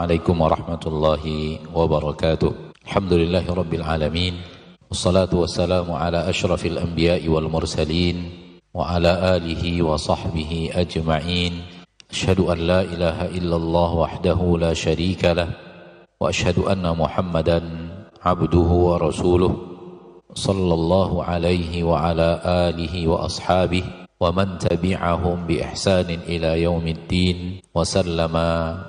Assalamualaikum warahmatullahi wabarakatuh. Alhamdulillahi rabbil alamin. Wassalatu wassalamu ala asyrafil anbiya'i wal mursalin wa ala alihi wa sahbihi ajma'in. Asyhadu an la ilaha illallah wahdahu la syarika lah wa asyhadu anna Muhammadan abduhu wa rasuluh. Sallallahu alaihi wa ala alihi wa ashabihi wa man tabi'ahum bi ihsanin ila yaumiddin wa sallama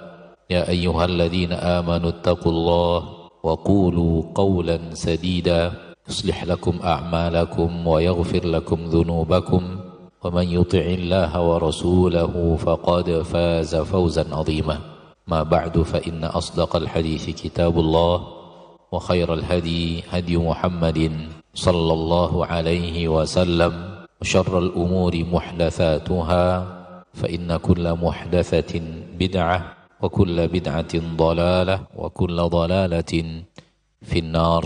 يا أيها الذين آمنوا اتقوا الله وقولوا قولا سديدا يصلح لكم أعمالكم ويغفر لكم ذنوبكم ومن يطع الله ورسوله فقد فاز فوزا عظيما. ما بعد فإن أصدق الحديث كتاب الله وخير الهدي هدي محمد sallallahu alaihi wasallam, syarrul umuri muhdatsatuha fa inna kulla muhdatsatin bid'ah wa kulla bid'atin dhalalah wa kulla dhalalatin finnar.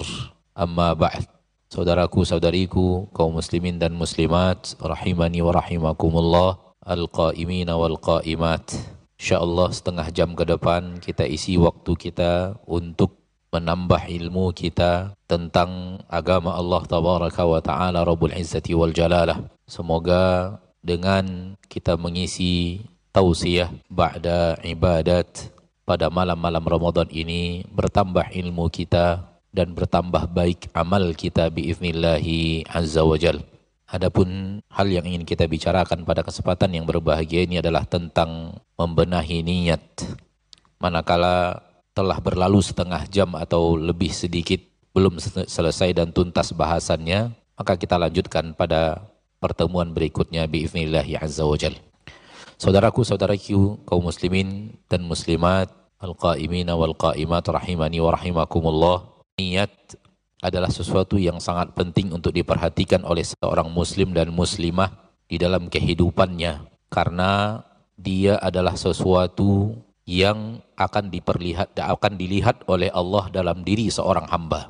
Amma ba'd. Saudaraku saudariku kaum muslimin dan muslimat rahimani wa rahimakumullah, alqaimina wal qaimat. Insyaallah setengah jam ke depan kita isi waktu kita untuk menambah ilmu kita tentang agama Allah Tabaraka wa Ta'ala Rabbul Izzati wal Jalalah. Semoga dengan kita mengisi tausiah ba'da ibadat pada malam-malam Ramadan ini bertambah ilmu kita dan bertambah baik amal kita biiznillahi azza wa jal. Adapun hal yang ingin kita bicarakan pada kesempatan yang berbahagia ini adalah tentang membenahi niat. Manakala telah berlalu setengah jam atau lebih sedikit belum selesai dan tuntas bahasannya, maka kita lanjutkan pada pertemuan berikutnya biiznillahi azza wa jalla. Saudaraku saudariku kaum muslimin dan muslimat, alqaimina wal qaimat rahimani wa rahimakumullah. Niat adalah sesuatu yang sangat penting untuk diperhatikan oleh seorang muslim dan muslimah di dalam kehidupannya, karena dia adalah sesuatu yang akan dilihat oleh Allah dalam diri seorang hamba.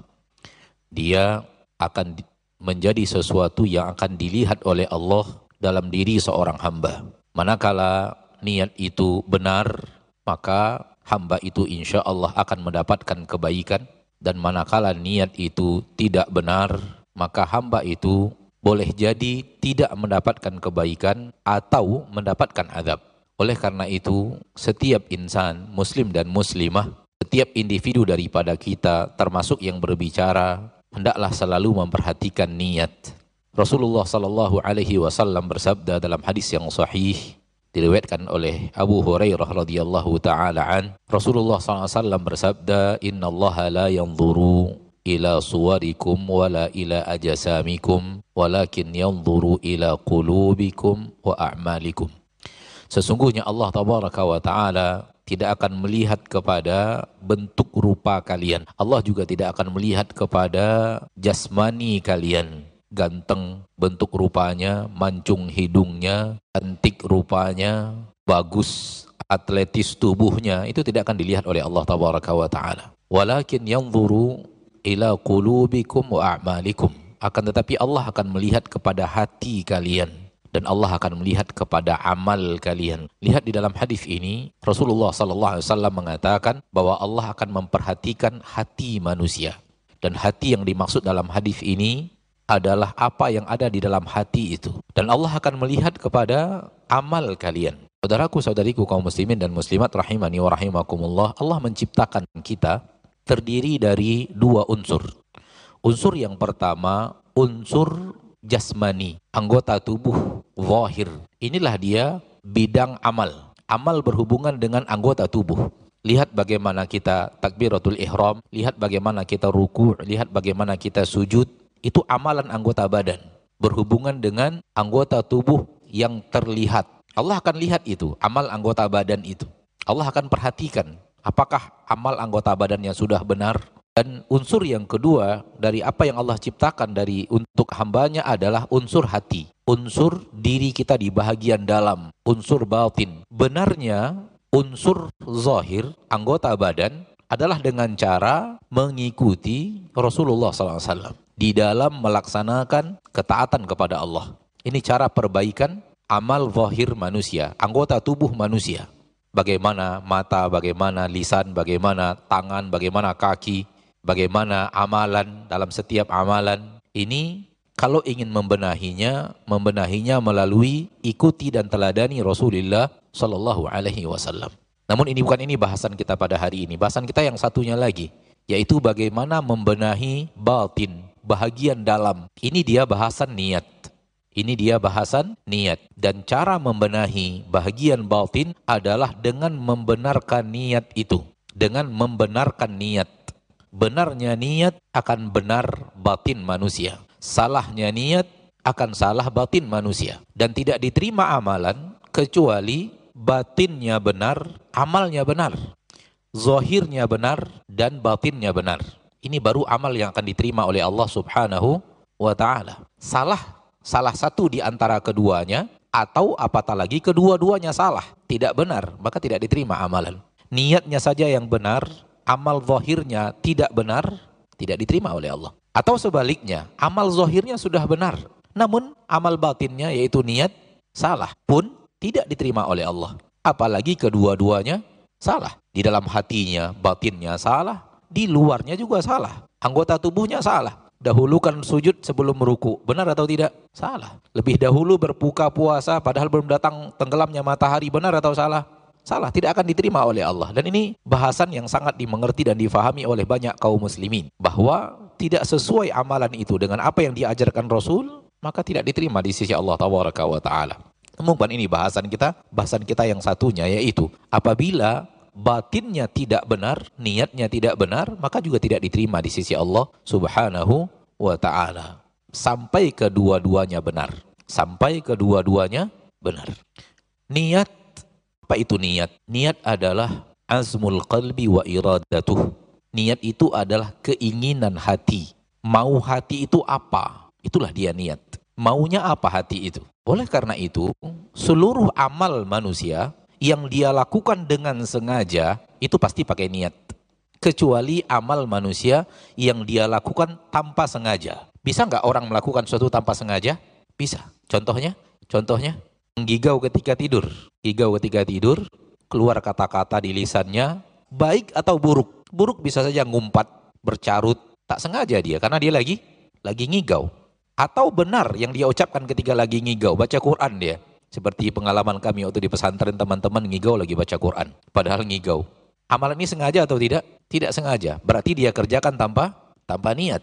Dia akan menjadi sesuatu yang akan dilihat oleh Allah dalam diri seorang hamba. Manakala niat itu benar, maka hamba itu insya Allah akan mendapatkan kebaikan, dan manakala niat itu tidak benar, maka hamba itu boleh jadi tidak mendapatkan kebaikan atau mendapatkan azab. Oleh karena itu, setiap insan, muslim dan muslimah, setiap individu daripada kita, termasuk yang berbicara, hendaklah selalu memperhatikan niat. Rasulullah sallallahu alaihi wasallam bersabda dalam hadis yang sahih, diriwayatkan oleh Abu Hurairah radhiyallahu ta'ala. Rasulullah sallallahu alaihi wasallam bersabda, Inna allaha la yanzuru ila suwarikum wala ila ajasamikum, walakin yanzuru ila qulubikum wa a'malikum. Sesungguhnya Allah Tabaraka wa Ta'ala tidak akan melihat kepada bentuk rupa kalian. Allah juga tidak akan melihat kepada jasmani kalian. Ganteng bentuk rupanya, mancung hidungnya, cantik rupanya, bagus atletis tubuhnya. Itu tidak akan dilihat oleh Allah Tabaraka wa Ta'ala. Walakin yanzuru ila qulubikum wa a'malikum. Akan tetapi Allah akan melihat kepada hati kalian. Dan Allah akan melihat kepada amal kalian. Lihat di dalam hadis ini, Rasulullah sallallahu alaihi wasallam mengatakan bahwa Allah akan memperhatikan hati manusia. Dan hati yang dimaksud dalam hadis ini adalah apa yang ada di dalam hati itu. Dan Allah akan melihat kepada amal kalian. Saudaraku, saudariku kaum muslimin dan muslimat rahimani wa rahimakumullah, Allah menciptakan kita terdiri dari dua unsur. Unsur yang pertama, unsur jasmani, anggota tubuh zahir. Inilah dia bidang amal. Amal berhubungan dengan anggota tubuh. Lihat bagaimana kita takbiratul ihram, lihat bagaimana kita ruku', lihat bagaimana kita sujud. Itu amalan anggota badan, berhubungan dengan anggota tubuh yang terlihat. Allah akan lihat itu, amal anggota badan itu. Allah akan perhatikan Apakah amal anggota badannya sudah benar? Dan unsur yang kedua dari apa yang Allah ciptakan dari untuk hambanya adalah unsur hati, unsur diri kita di bahagian dalam, unsur batin. Benarnya unsur zahir anggota badan adalah dengan cara mengikuti Rasulullah SAW di dalam melaksanakan ketaatan kepada Allah. Ini cara perbaikan amal zahir manusia, anggota tubuh manusia. Bagaimana mata, bagaimana lisan, bagaimana tangan, bagaimana kaki, bagaimana amalan dalam setiap amalan. Ini kalau ingin membenahinya melalui ikuti dan teladani Rasulullah Shallallahu Alaihi Wasallam. Namun bukan ini bahasan kita pada hari ini. Bahasan kita yang satunya lagi, yaitu bagaimana membenahi batin, bahagian dalam. Ini dia bahasan niat. Dan cara membenahi bahagian batin adalah dengan membenarkan niat itu. Dengan membenarkan niat. Benarnya niat akan benar batin manusia. Salahnya niat akan salah batin manusia. Dan tidak diterima amalan kecuali batinnya benar, amalnya benar. Zahirnya benar dan batinnya benar. Ini baru amal yang akan diterima oleh Allah Subhanahu wa Ta'ala. Salah satu di antara keduanya, atau apatah lagi kedua-duanya salah, tidak benar, maka tidak diterima amalan. Niatnya saja yang benar, amal zahirnya tidak benar, tidak diterima oleh Allah. Atau sebaliknya, amal zahirnya sudah benar, namun amal batinnya yaitu niat salah pun tidak diterima oleh Allah. Apalagi kedua-duanya salah. Di dalam hatinya, batinnya salah, di luarnya juga salah, anggota tubuhnya salah. Dahulukan sujud sebelum ruku, benar atau tidak? Salah. Lebih dahulu berbuka puasa padahal belum datang tenggelamnya matahari, benar atau salah? Salah, tidak akan diterima oleh Allah. Dan ini bahasan yang sangat dimengerti dan difahami oleh banyak kaum muslimin, bahwa tidak sesuai amalan itu dengan apa yang diajarkan Rasul, maka tidak diterima di sisi Allah Tabaraka wa Ta'ala. Mungkin ini bahasan kita yang satunya, yaitu apabila batinnya tidak benar, niatnya tidak benar, maka juga tidak diterima di sisi Allah Subhanahu wa Ta'ala. Sampai kedua-duanya benar. Niat, apa itu niat? Niat adalah azmul qalbi wa iradatuh. Niat itu adalah keinginan hati. Mau hati itu apa? Itulah dia niat. Maunya apa hati itu? Oleh karena itu, seluruh amal manusia yang dia lakukan dengan sengaja itu pasti pakai niat, kecuali amal manusia yang dia lakukan tanpa sengaja. Bisa nggak orang melakukan sesuatu tanpa sengaja? Bisa. Contohnya menggigau ketika tidur, keluar kata-kata di lisannya, baik atau buruk. Bisa saja ngumpat, bercarut, tak sengaja dia karena dia lagi ngigau. Atau benar yang dia ucapkan ketika lagi ngigau, baca Quran dia. Seperti pengalaman kami waktu di pesantren, teman-teman ngigau lagi baca Quran, padahal ngigau. Amalan ini sengaja atau tidak? Tidak sengaja. Berarti dia kerjakan tanpa niat.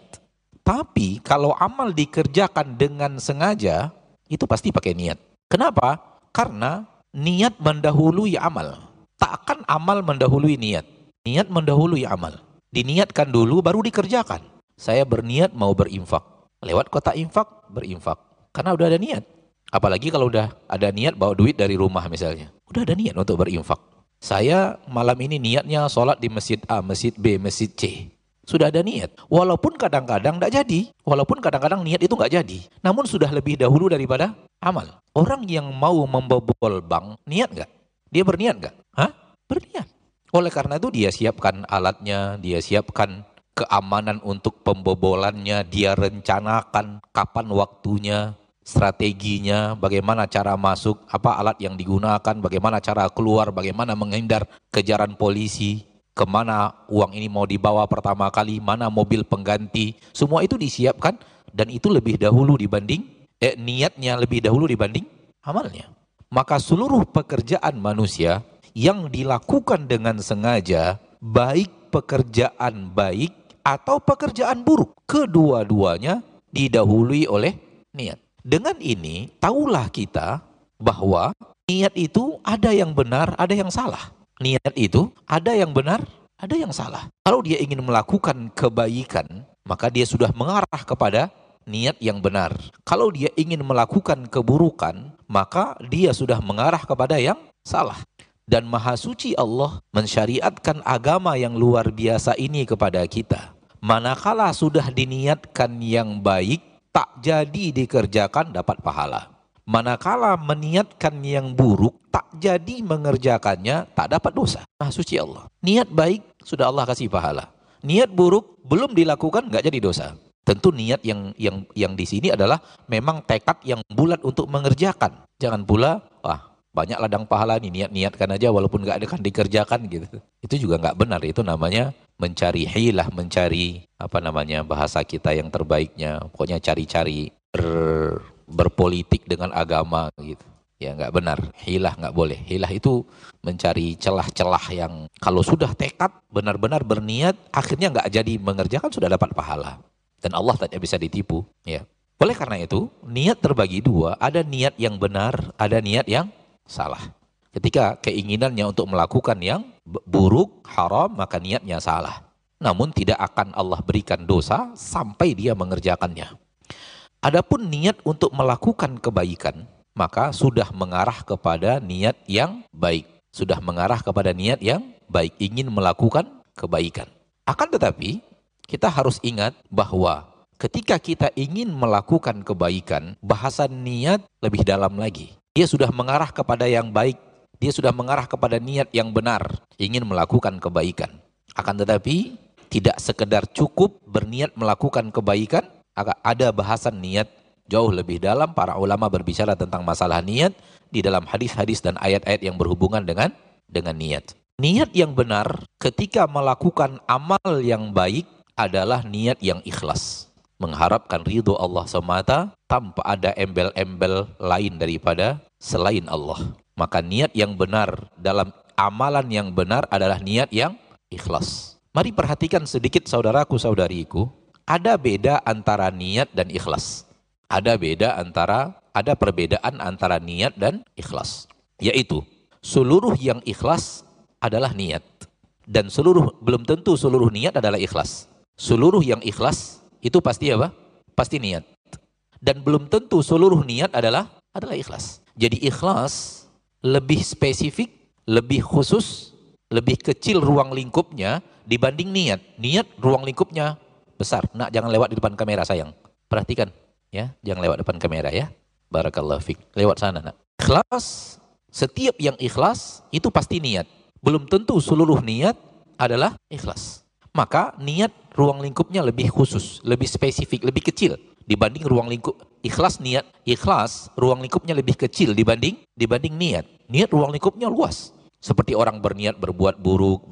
Tapi kalau amal dikerjakan dengan sengaja, itu pasti pakai niat. Kenapa? Karena niat mendahului amal. Tak akan amal mendahului niat. Niat mendahului amal. Diniatkan dulu baru dikerjakan. Saya berniat mau berinfak. Lewat kotak infak, berinfak. Karena udah ada niat. Apalagi kalau udah ada niat bawa duit dari rumah misalnya. Udah ada niat untuk berinfak. Saya malam ini niatnya sholat di masjid A, masjid B, masjid C. Sudah ada niat. Walaupun kadang-kadang nggak jadi. Walaupun kadang-kadang niat itu nggak jadi. Namun sudah lebih dahulu daripada amal. Orang yang mau membobol bank, niat nggak? Dia berniat nggak? Berniat. Oleh karena itu dia siapkan alatnya, dia siapkan keamanan untuk pembobolannya, dia rencanakan kapan waktunya. Strateginya, bagaimana cara masuk, apa alat yang digunakan, bagaimana cara keluar, bagaimana menghindar kejaran polisi, kemana uang ini mau dibawa pertama kali, mana mobil pengganti, semua itu disiapkan dan itu lebih dahulu dibanding, niatnya lebih dahulu dibanding amalnya. Maka seluruh pekerjaan manusia yang dilakukan dengan sengaja, baik pekerjaan baik atau pekerjaan buruk, kedua-duanya didahului oleh niat. Dengan ini, tahulah kita bahwa niat itu ada yang benar, ada yang salah. Niat itu ada yang benar, ada yang salah. Kalau dia ingin melakukan kebaikan, maka dia sudah mengarah kepada niat yang benar. Kalau dia ingin melakukan keburukan, maka dia sudah mengarah kepada yang salah. dan Maha Suci Allah mensyariatkan agama yang luar biasa ini kepada kita. Manakala sudah diniatkan yang baik, tak jadi dikerjakan dapat pahala. Manakala meniatkan yang buruk, tak jadi mengerjakannya, tak dapat dosa. Maha Suci Allah. Niat baik, sudah Allah kasih pahala. Niat buruk, belum dilakukan, nggak jadi dosa. Tentu niat yang di sini adalah memang tekad yang bulat untuk mengerjakan. Jangan pula, banyak ladang pahala nih, niatkan aja walaupun nggak akan dikerjakan gitu. Itu juga nggak benar, itu namanya mencari hilah, mencari bahasa kita yang terbaiknya, pokoknya cari-cari berpolitik dengan agama gitu. Ya nggak benar, hilah nggak boleh. Hilah itu mencari celah-celah yang kalau sudah tekad, benar-benar berniat, akhirnya nggak jadi mengerjakan sudah dapat pahala. Dan Allah tak bisa ditipu. Ya. Oleh karena itu, niat terbagi dua, ada niat yang benar, ada niat yang salah. Ketika keinginannya untuk melakukan yang buruk, haram, maka niatnya salah. Namun tidak akan Allah berikan dosa sampai dia mengerjakannya. Adapun niat untuk melakukan kebaikan, maka sudah mengarah kepada niat yang baik. Sudah mengarah kepada niat yang baik, ingin melakukan kebaikan. Akan tetapi, kita harus ingat bahwa ketika kita ingin melakukan kebaikan, bahasa niat lebih dalam lagi. Dia sudah mengarah kepada yang baik. Dia sudah mengarah kepada niat yang benar, ingin melakukan kebaikan. Akan tetapi, tidak sekedar cukup berniat melakukan kebaikan, ada bahasan niat jauh lebih dalam. Para ulama berbicara tentang masalah niat di dalam hadis-hadis dan ayat-ayat yang berhubungan dengan niat. Niat yang benar ketika melakukan amal yang baik adalah niat yang ikhlas. Mengharapkan ridho Allah semata tanpa ada embel-embel lain daripada selain Allah. Maka niat yang benar dalam amalan yang benar adalah niat yang ikhlas. Mari perhatikan sedikit saudaraku saudariku, ada beda antara niat dan ikhlas. Ada perbedaan antara niat dan ikhlas. Yaitu seluruh yang ikhlas adalah niat. Dan belum tentu seluruh niat adalah ikhlas. Seluruh yang ikhlas itu pasti apa? Pasti niat. Dan belum tentu seluruh niat adalah ikhlas. Jadi ikhlas lebih spesifik, lebih khusus, lebih kecil ruang lingkupnya dibanding niat. Niat ruang lingkupnya besar. Nak, jangan lewat di depan kamera sayang. Perhatikan ya, jangan lewat depan kamera ya. Barakallahu fiik. Lewat sana nak. Ikhlas, setiap yang ikhlas itu pasti niat. Belum tentu seluruh niat adalah ikhlas. Maka niat ruang lingkupnya lebih khusus, lebih spesifik, lebih kecil dibanding ruang lingkup ikhlas. Niat ikhlas ruang lingkupnya lebih kecil dibanding niat. Niat ruang lingkupnya luas. Seperti orang berniat berbuat buruk,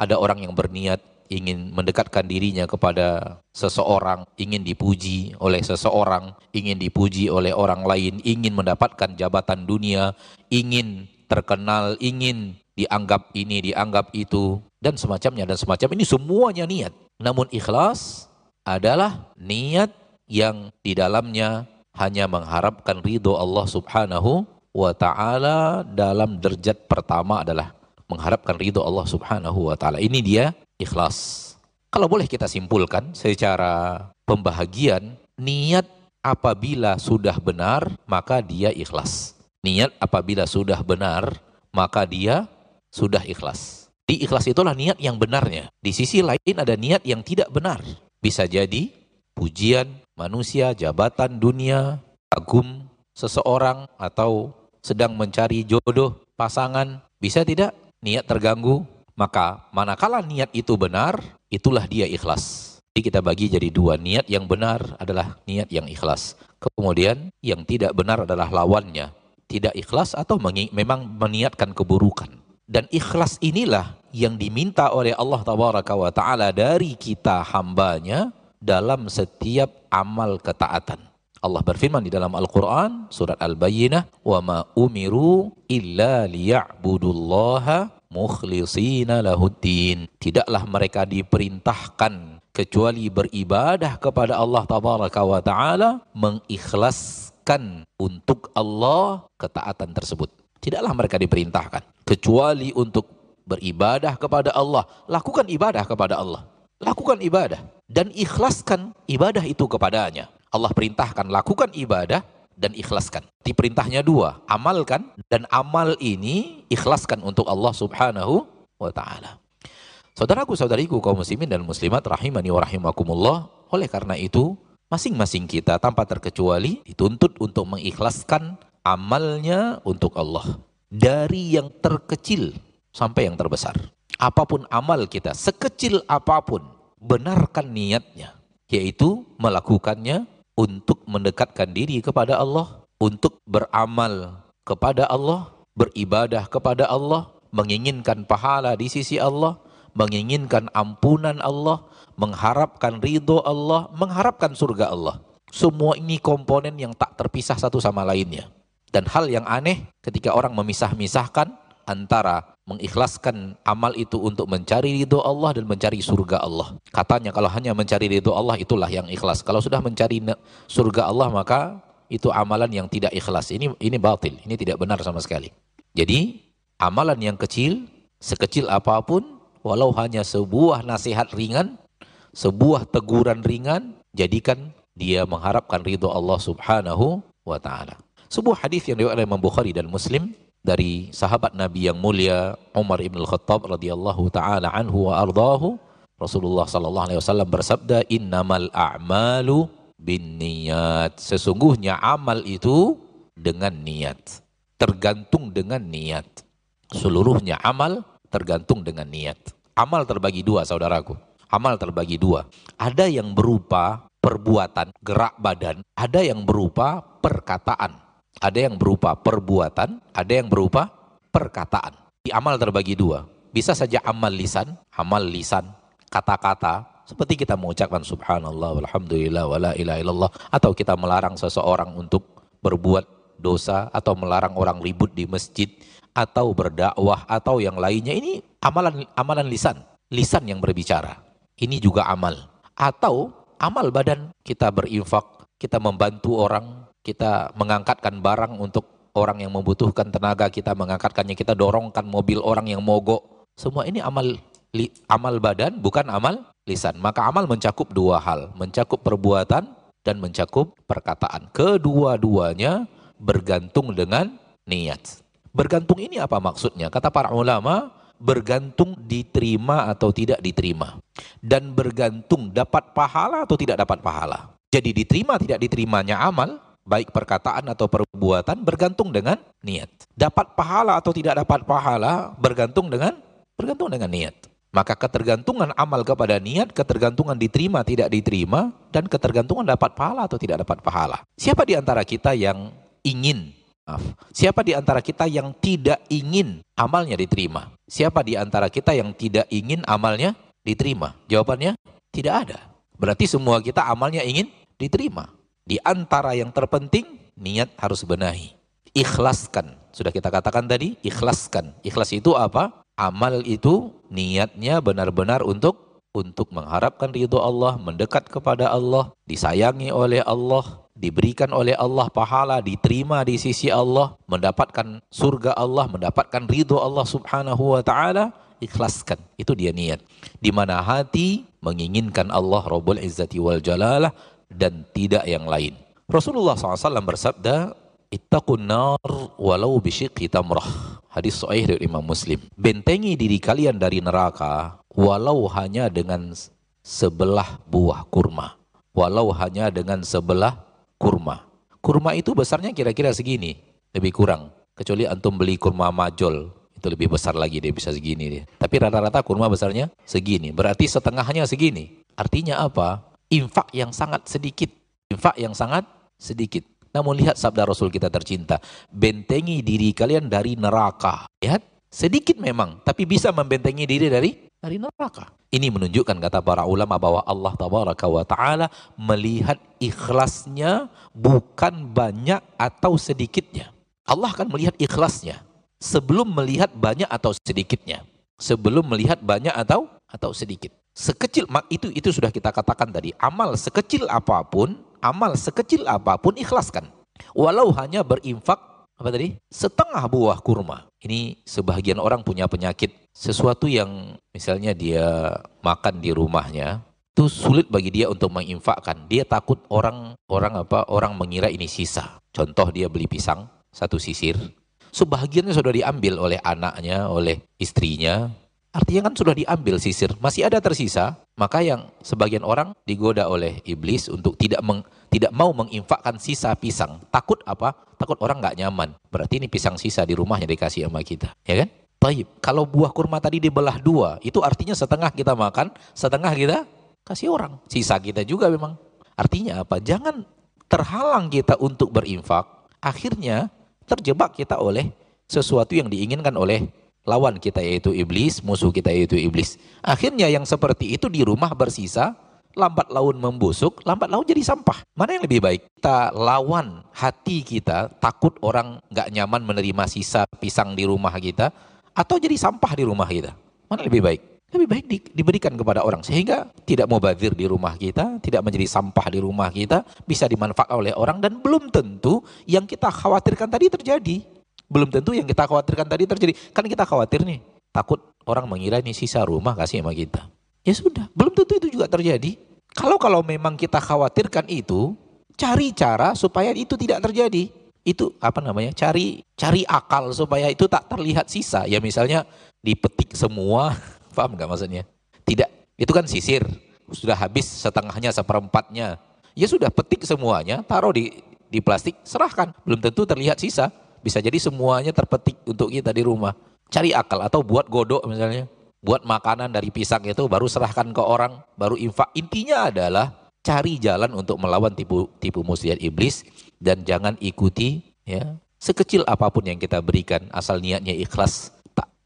ada orang yang berniat ingin mendekatkan dirinya kepada seseorang, ingin dipuji oleh seseorang, ingin dipuji oleh orang lain, ingin mendapatkan jabatan dunia, ingin terkenal, ingin dianggap ini, dianggap itu, dan semacamnya ini semuanya niat. Namun ikhlas adalah niat yang di dalamnya hanya mengharapkan ridho Allah subhanahu wa ta'ala. Dalam derajat pertama adalah mengharapkan ridho Allah subhanahu wa ta'ala. Ini dia ikhlas. Kalau boleh kita simpulkan secara pembahagian, niat apabila sudah benar maka dia ikhlas. Niat apabila sudah benar maka dia sudah ikhlas. Di ikhlas itulah niat yang benarnya. Di sisi lain ada niat yang tidak benar. Bisa jadi pujian manusia, jabatan dunia, kagum seseorang, atau sedang mencari jodoh, pasangan, bisa tidak? Niat terganggu. Maka manakala niat itu benar, itulah dia ikhlas. Jadi kita bagi jadi dua, niat yang benar adalah niat yang ikhlas. Kemudian yang tidak benar adalah lawannya, tidak ikhlas atau memang meniatkan keburukan. Dan ikhlas inilah yang diminta oleh Allah Tabaraka wa Ta'ala dari kita hambanya dalam setiap amal ketaatan. Allah berfirman di dalam Al-Quran, surat Al-Bayyinah, وَمَا أُمِرُوا إِلَّا لِيَعْبُدُ اللَّهَ مُخْلِصِينَ لَهُ الدِّينَ. Tidaklah mereka diperintahkan kecuali beribadah kepada Allah Tabaraka wa Ta'ala, mengikhlaskan untuk Allah ketaatan tersebut. Tidaklah mereka diperintahkan kecuali untuk beribadah kepada Allah. Lakukan ibadah kepada Allah. Lakukan ibadah dan ikhlaskan ibadah itu kepadanya. Allah perintahkan lakukan ibadah dan ikhlaskan. Diperintahnya dua, amalkan dan amal ini ikhlaskan untuk Allah Subhanahu wa ta'ala. Saudaraku saudariku kaum muslimin dan muslimat rahimani wa rahimakumullah, oleh karena itu masing-masing kita tanpa terkecuali dituntut untuk mengikhlaskan amalnya untuk Allah. Dari yang terkecil sampai yang terbesar. Apapun amal kita, sekecil apapun, benarkan niatnya. Yaitu melakukannya untuk mendekatkan diri kepada Allah, untuk beramal kepada Allah, beribadah kepada Allah, menginginkan pahala di sisi Allah, menginginkan ampunan Allah, mengharapkan ridho Allah, mengharapkan surga Allah. Semua ini komponen yang tak terpisah satu sama lainnya. Dan hal yang aneh ketika orang memisah-misahkan antara mengikhlaskan amal itu untuk mencari ridho Allah dan mencari surga Allah. Katanya kalau hanya mencari ridho Allah itulah yang ikhlas. Kalau sudah mencari surga Allah maka itu amalan yang tidak ikhlas. Ini batil, ini tidak benar sama sekali. Jadi amalan yang kecil, sekecil apapun, walau hanya sebuah nasihat ringan, sebuah teguran ringan, jadikan dia mengharapkan ridho Allah Subhanahu wa ta'ala. Sebuah hadis yang diriwayatkan Imam Bukhari dan Muslim dari sahabat Nabi yang mulia Umar ibn al-Khattab radhiyallahu taala anhu wa ardhahu, Rasulullah sallallahu alaihi wasallam bersabda, "Innamal a'malu binniyat." Sesungguhnya amal itu dengan niat, tergantung dengan niat. Seluruhnya amal tergantung dengan niat. Amal terbagi dua, saudaraku. Amal terbagi dua. Ada yang berupa perbuatan, gerak badan, ada yang berupa perkataan. Ada yang berupa perbuatan, ada yang berupa perkataan. Di amal terbagi dua. Bisa saja amal lisan, kata-kata. Seperti kita mengucapkan subhanallah, walhamdulillah, wala ilaha illallah. Atau kita melarang seseorang untuk berbuat dosa. Atau melarang orang ribut di masjid. Atau berdakwah, atau yang lainnya. Ini amalan lisan. Lisan yang berbicara. Ini juga amal. Atau amal badan. Kita berinfak, kita membantu orang. Kita mengangkatkan barang untuk orang yang membutuhkan tenaga, kita mengangkatkannya, kita dorongkan mobil orang yang mogok. Semua ini amal badan, bukan amal lisan. Maka amal mencakup dua hal, mencakup perbuatan dan mencakup perkataan. Kedua-duanya bergantung dengan niat. Bergantung ini apa maksudnya? Kata para ulama, bergantung diterima atau tidak diterima. Dan bergantung dapat pahala atau tidak dapat pahala. Jadi diterima tidak diterimanya amal, baik perkataan atau perbuatan bergantung dengan niat. Dapat pahala atau tidak dapat pahala bergantung dengan niat. Maka ketergantungan amal kepada niat, ketergantungan diterima tidak diterima, dan ketergantungan dapat pahala atau tidak dapat pahala. Siapa di antara kita yang siapa di antara kita yang tidak ingin amalnya diterima? Siapa di antara kita yang tidak ingin amalnya diterima? Jawabannya tidak ada. Berarti semua kita amalnya ingin diterima. Di antara yang terpenting, niat harus benahi. Ikhlaskan. Sudah kita katakan tadi, ikhlaskan. Ikhlas itu apa? Amal itu niatnya benar-benar untuk mengharapkan ridho Allah, mendekat kepada Allah, disayangi oleh Allah, diberikan oleh Allah pahala, diterima di sisi Allah, mendapatkan surga Allah, mendapatkan ridho Allah Subhanahu wa ta'ala. Ikhlaskan, itu dia niat. Di mana hati menginginkan Allah Rabbul Izzati wal Jalalah, dan tidak yang lain. Rasulullah SAW bersabda, "Ittaqun nar walau bisyiqqi tamrah." Hadis sahih dari Imam Muslim. Bentengi diri kalian dari neraka walau hanya dengan sebelah buah kurma. Walau hanya dengan sebelah kurma. Kurma itu besarnya kira-kira segini, lebih kurang. Kecuali antum beli kurma majol, itu lebih besar lagi, dia bisa segini dia. Tapi rata-rata kurma besarnya segini. Berarti setengahnya segini. Artinya apa? Infak yang sangat sedikit. Infak yang sangat sedikit. Namun lihat sabda Rasul kita tercinta. Bentengi diri kalian dari neraka. Lihat, sedikit memang. Tapi bisa membentengi diri dari neraka. Ini menunjukkan kata para ulama bahwa Allah Tabaraka wa ta'ala melihat ikhlasnya bukan banyak atau sedikitnya. Allah akan melihat ikhlasnya sebelum melihat banyak atau sedikitnya. Sebelum melihat banyak atau sedikit. Sekecil itu sudah kita katakan tadi, amal sekecil apapun ikhlaskan. Walau hanya berinfak setengah buah kurma. Ini sebagian orang punya penyakit, sesuatu yang misalnya dia makan di rumahnya, itu sulit bagi dia untuk menginfakkan. Dia takut orang mengira ini sisa. Contoh dia beli pisang satu sisir, sebahagiannya sudah diambil oleh anaknya, oleh istrinya. Artinya kan sudah diambil sisir, masih ada tersisa. Maka yang sebagian orang digoda oleh iblis untuk tidak mau menginfakkan sisa pisang. Takut apa? Takut orang nggak nyaman. Berarti ini pisang sisa di rumahnya dikasih sama kita, ya kan? Taib. Kalau buah kurma tadi dibelah dua, itu artinya setengah kita makan, setengah kita kasih orang, sisa kita juga memang. Artinya apa? Jangan terhalang kita untuk berinfak, akhirnya terjebak kita oleh sesuatu yang diinginkan oleh lawan kita, yaitu iblis, musuh kita yaitu iblis. Akhirnya yang seperti itu di rumah bersisa, lambat laun membusuk, lambat laun jadi sampah. Mana yang lebih baik? Kita lawan hati kita, takut orang nggak nyaman menerima sisa pisang di rumah kita, atau jadi sampah di rumah kita. Mana lebih baik? Lebih baik diberikan kepada orang sehingga tidak mubazir di rumah kita, tidak menjadi sampah di rumah kita, bisa dimanfaatkan oleh orang, dan belum tentu yang kita khawatirkan tadi terjadi. Kan kita khawatir nih, takut orang mengira ini sisa rumah kasih sama kita. Ya sudah, belum tentu itu juga terjadi. Kalau memang kita khawatirkan itu, cari cara supaya itu tidak terjadi. Itu apa namanya? Cari akal supaya itu tak terlihat sisa. Ya misalnya dipetik semua. Paham nggak maksudnya? Tidak, itu kan sisir, sudah habis setengahnya, seperempatnya. Ya sudah, petik semuanya, taruh di plastik, serahkan. Belum tentu terlihat sisa, bisa jadi semuanya terpetik untuk kita di rumah. Cari akal, atau buat godok misalnya, buat makanan dari pisang itu, baru serahkan ke orang, baru infak. Intinya adalah cari jalan untuk melawan tipu muslihat iblis, dan jangan ikuti ya sekecil apapun yang kita berikan, asal niatnya ikhlas.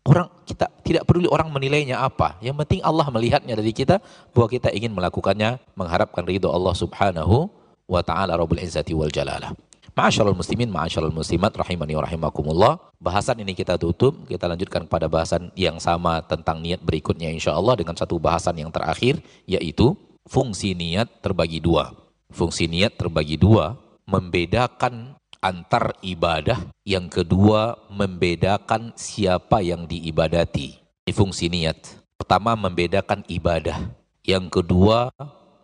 Orang kita tidak peduli orang menilainya apa, yang penting Allah melihatnya dari kita bahwa kita ingin melakukannya mengharapkan ridho Allah Subhanahu wa taala Rabbul Izzati wal Jalalah. Ma'asyiral muslimin, ma'asyiral muslimat rahimani wa rahimakumullah. Bahasan ini kita tutup, kita lanjutkan pada bahasan yang sama tentang niat berikutnya insyaallah dengan satu bahasan yang terakhir, yaitu fungsi niat terbagi dua. Fungsi niat terbagi dua, membedakan antar ibadah, yang kedua membedakan siapa yang diibadati. Ini fungsi niat. Pertama membedakan ibadah, yang kedua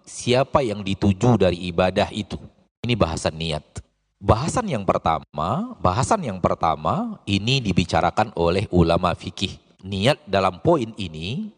siapa yang dituju dari ibadah itu. Ini bahasan niat. Bahasan yang pertama ini dibicarakan oleh ulama fikih. Niat dalam poin ini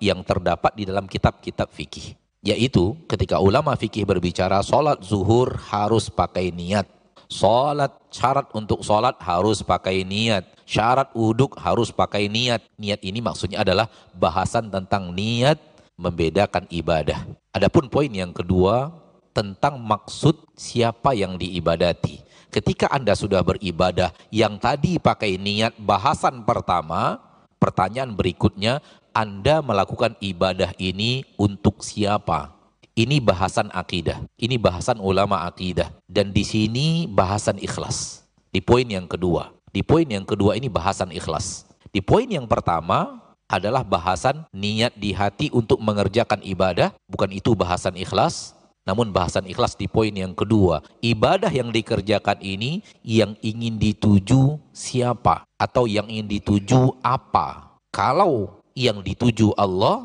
yang terdapat di dalam kitab-kitab fikih. Yaitu ketika ulama fikih berbicara salat zuhur harus pakai niat. Syarat untuk sholat harus pakai niat. Syarat wuduk harus pakai niat. Niat ini maksudnya adalah bahasan tentang niat membedakan ibadah. Adapun poin yang kedua tentang maksud siapa yang diibadati. Ketika Anda sudah beribadah yang tadi pakai niat bahasan pertama, pertanyaan berikutnya, Anda melakukan ibadah ini untuk siapa? Ini bahasan akidah, ini bahasan ulama akidah, dan di sini bahasan ikhlas. Di poin yang kedua ini bahasan ikhlas. Di poin yang pertama adalah bahasan niat di hati untuk mengerjakan ibadah, bukan itu bahasan ikhlas, namun bahasan ikhlas di poin yang kedua. Ibadah yang dikerjakan ini yang ingin dituju siapa atau yang ingin dituju apa? Kalau yang dituju Allah,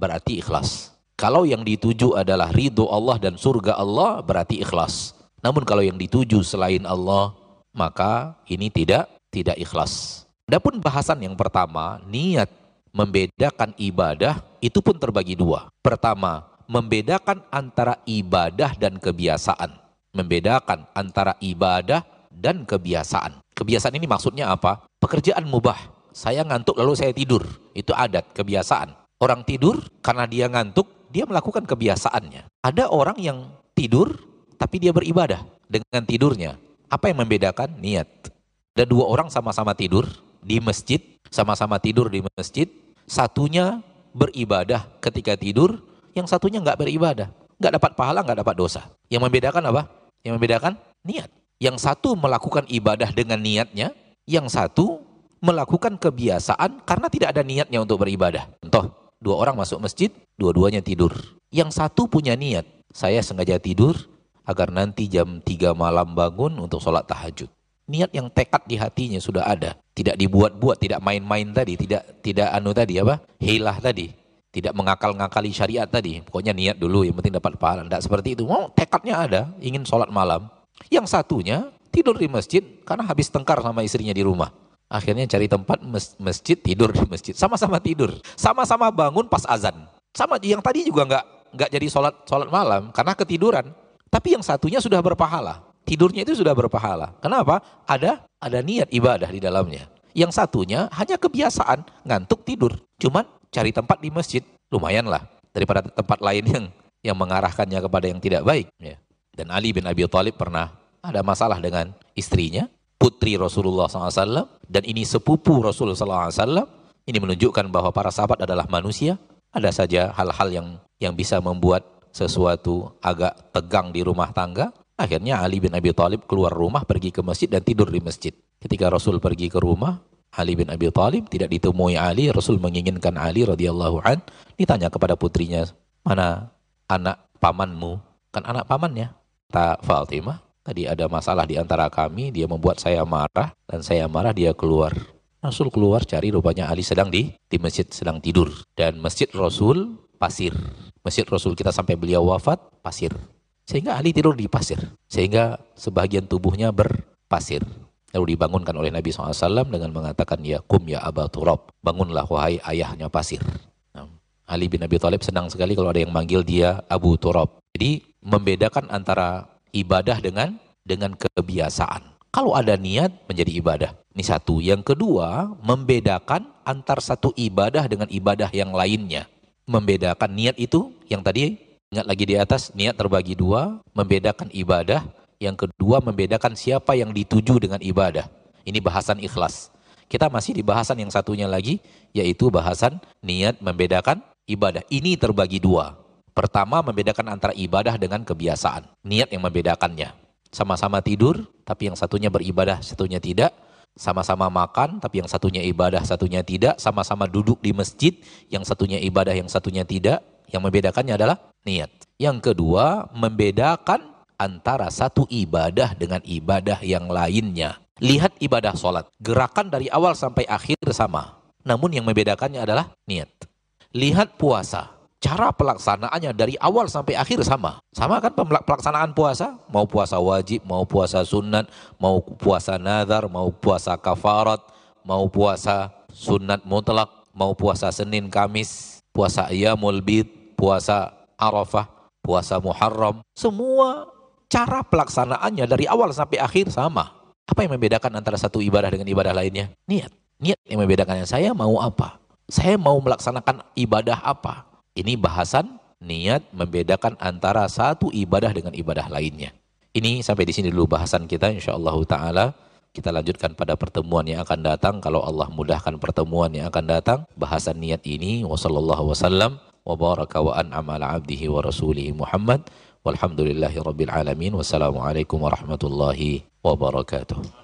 berarti ikhlas. Kalau yang dituju adalah ridho Allah dan surga Allah, berarti ikhlas. Namun kalau yang dituju selain Allah, maka ini tidak ikhlas. Adapun bahasan yang pertama, niat membedakan ibadah, itu pun terbagi dua. Pertama, membedakan antara ibadah dan kebiasaan. Kebiasaan ini maksudnya apa? Pekerjaan mubah. Saya ngantuk lalu saya tidur. Itu adat, kebiasaan. Orang tidur karena dia ngantuk, dia melakukan kebiasaannya. Ada orang yang tidur, tapi dia beribadah dengan tidurnya. Apa yang membedakan? Niat. Ada dua orang sama-sama tidur di masjid, Satunya beribadah ketika tidur, yang satunya nggak beribadah. Nggak dapat pahala, nggak dapat dosa. Yang membedakan apa? Yang membedakan? Niat. Yang satu melakukan ibadah dengan niatnya, yang satu melakukan kebiasaan karena tidak ada niatnya untuk beribadah. Contoh. Dua orang masuk masjid, dua-duanya tidur. Yang satu punya niat, saya sengaja tidur agar nanti jam 3 malam bangun untuk sholat tahajud. Niat yang tekad di hatinya sudah ada, tidak dibuat-buat, tidak main-main tadi, tidak hilah tadi, Tidak mengakal-ngakali syariat tadi, pokoknya niat dulu yang penting dapat pahala. Tidak seperti itu, mau tekadnya ada, ingin sholat malam. Yang satunya tidur di masjid karena habis tengkar sama istrinya di rumah. Akhirnya cari tempat masjid, tidur di masjid. Sama-sama tidur, sama-sama bangun pas azan. Sama yang tadi juga nggak jadi sholat malam karena ketiduran. Tapi yang satunya sudah berpahala, tidurnya itu sudah berpahala. Kenapa? Ada niat ibadah di dalamnya. Yang satunya hanya kebiasaan, ngantuk tidur. Cuman cari tempat di masjid, lumayan lah daripada tempat lain yang mengarahkannya kepada yang tidak baik. Ya. Dan Ali bin Abi Thalib pernah ada masalah dengan istrinya, putri Rasulullah SAW, dan ini sepupu Rasulullah SAW. Ini menunjukkan bahwa para sahabat adalah manusia. Ada saja hal-hal yang bisa membuat sesuatu agak tegang di rumah tangga. Akhirnya Ali bin Abi Thalib keluar rumah, pergi ke masjid dan tidur di masjid. Ketika Rasul pergi ke rumah Ali bin Abi Thalib, tidak ditemui Ali. Rasul menginginkan Ali radhiyallahu an. Ditanya kepada putrinya, mana anak pamanmu? Kan anak pamannya. Tak Fatimah, tadi ada masalah di antara kami, dia membuat saya marah dan saya marah dia keluar. Rasul keluar cari, rupanya Ali sedang di masjid, sedang tidur. Dan masjid Rasul pasir. Masjid Rasul kita sampai beliau wafat pasir. Sehingga Ali tidur di pasir. Sehingga sebagian tubuhnya berpasir. Lalu dibangunkan oleh Nabi SAW dengan mengatakan, ya kum ya Aba Turab, bangunlah wahai ayahnya pasir. Nah, Ali bin Abi Thalib senang sekali kalau ada yang manggil dia Abu Turab. Jadi membedakan antara ibadah dengan kebiasaan. Kalau ada niat menjadi ibadah. Ini satu. Yang kedua, membedakan antar satu ibadah dengan ibadah yang lainnya. Membedakan niat itu yang tadi, ingat lagi di atas, niat terbagi dua, membedakan ibadah. Yang kedua, membedakan siapa yang dituju dengan ibadah. Ini bahasan ikhlas. Kita masih di bahasan yang satunya lagi, yaitu bahasan niat membedakan ibadah. Ini terbagi dua. Pertama, membedakan antara ibadah dengan kebiasaan. Niat yang membedakannya. Sama-sama tidur, tapi yang satunya beribadah, satunya tidak. Sama-sama makan, tapi yang satunya ibadah, satunya tidak. Sama-sama duduk di masjid, yang satunya ibadah, yang satunya tidak. Yang membedakannya adalah niat. Yang kedua, membedakan antara satu ibadah dengan ibadah yang lainnya. Lihat ibadah sholat, gerakan dari awal sampai akhir sama. Namun yang membedakannya adalah niat. Lihat puasa, cara pelaksanaannya dari awal sampai akhir sama. Sama kan pelaksanaan puasa, mau puasa wajib, mau puasa sunat, mau puasa nazar, mau puasa kafarat, mau puasa sunat mutlak, mau puasa Senin Kamis, puasa Ayyamul Bid, puasa Arafah, puasa Muharram, semua cara pelaksanaannya dari awal sampai akhir sama. Apa yang membedakan antara satu ibadah dengan ibadah lainnya? Niat. Niat yang membedakannya. Saya mau apa? Saya mau melaksanakan ibadah apa? Ini bahasan niat membedakan antara satu ibadah dengan ibadah lainnya. Ini sampai di sini dulu bahasan kita insyaallah ta'ala. Kita lanjutkan pada pertemuan yang akan datang. Kalau Allah mudahkan pertemuan yang akan datang. Bahasan niat ini. Wassalamualaikum warahmatullahi wabarakatuh. Walhamdulillahi rabbil alamin. Wassalamualaikum warahmatullahi wabarakatuh.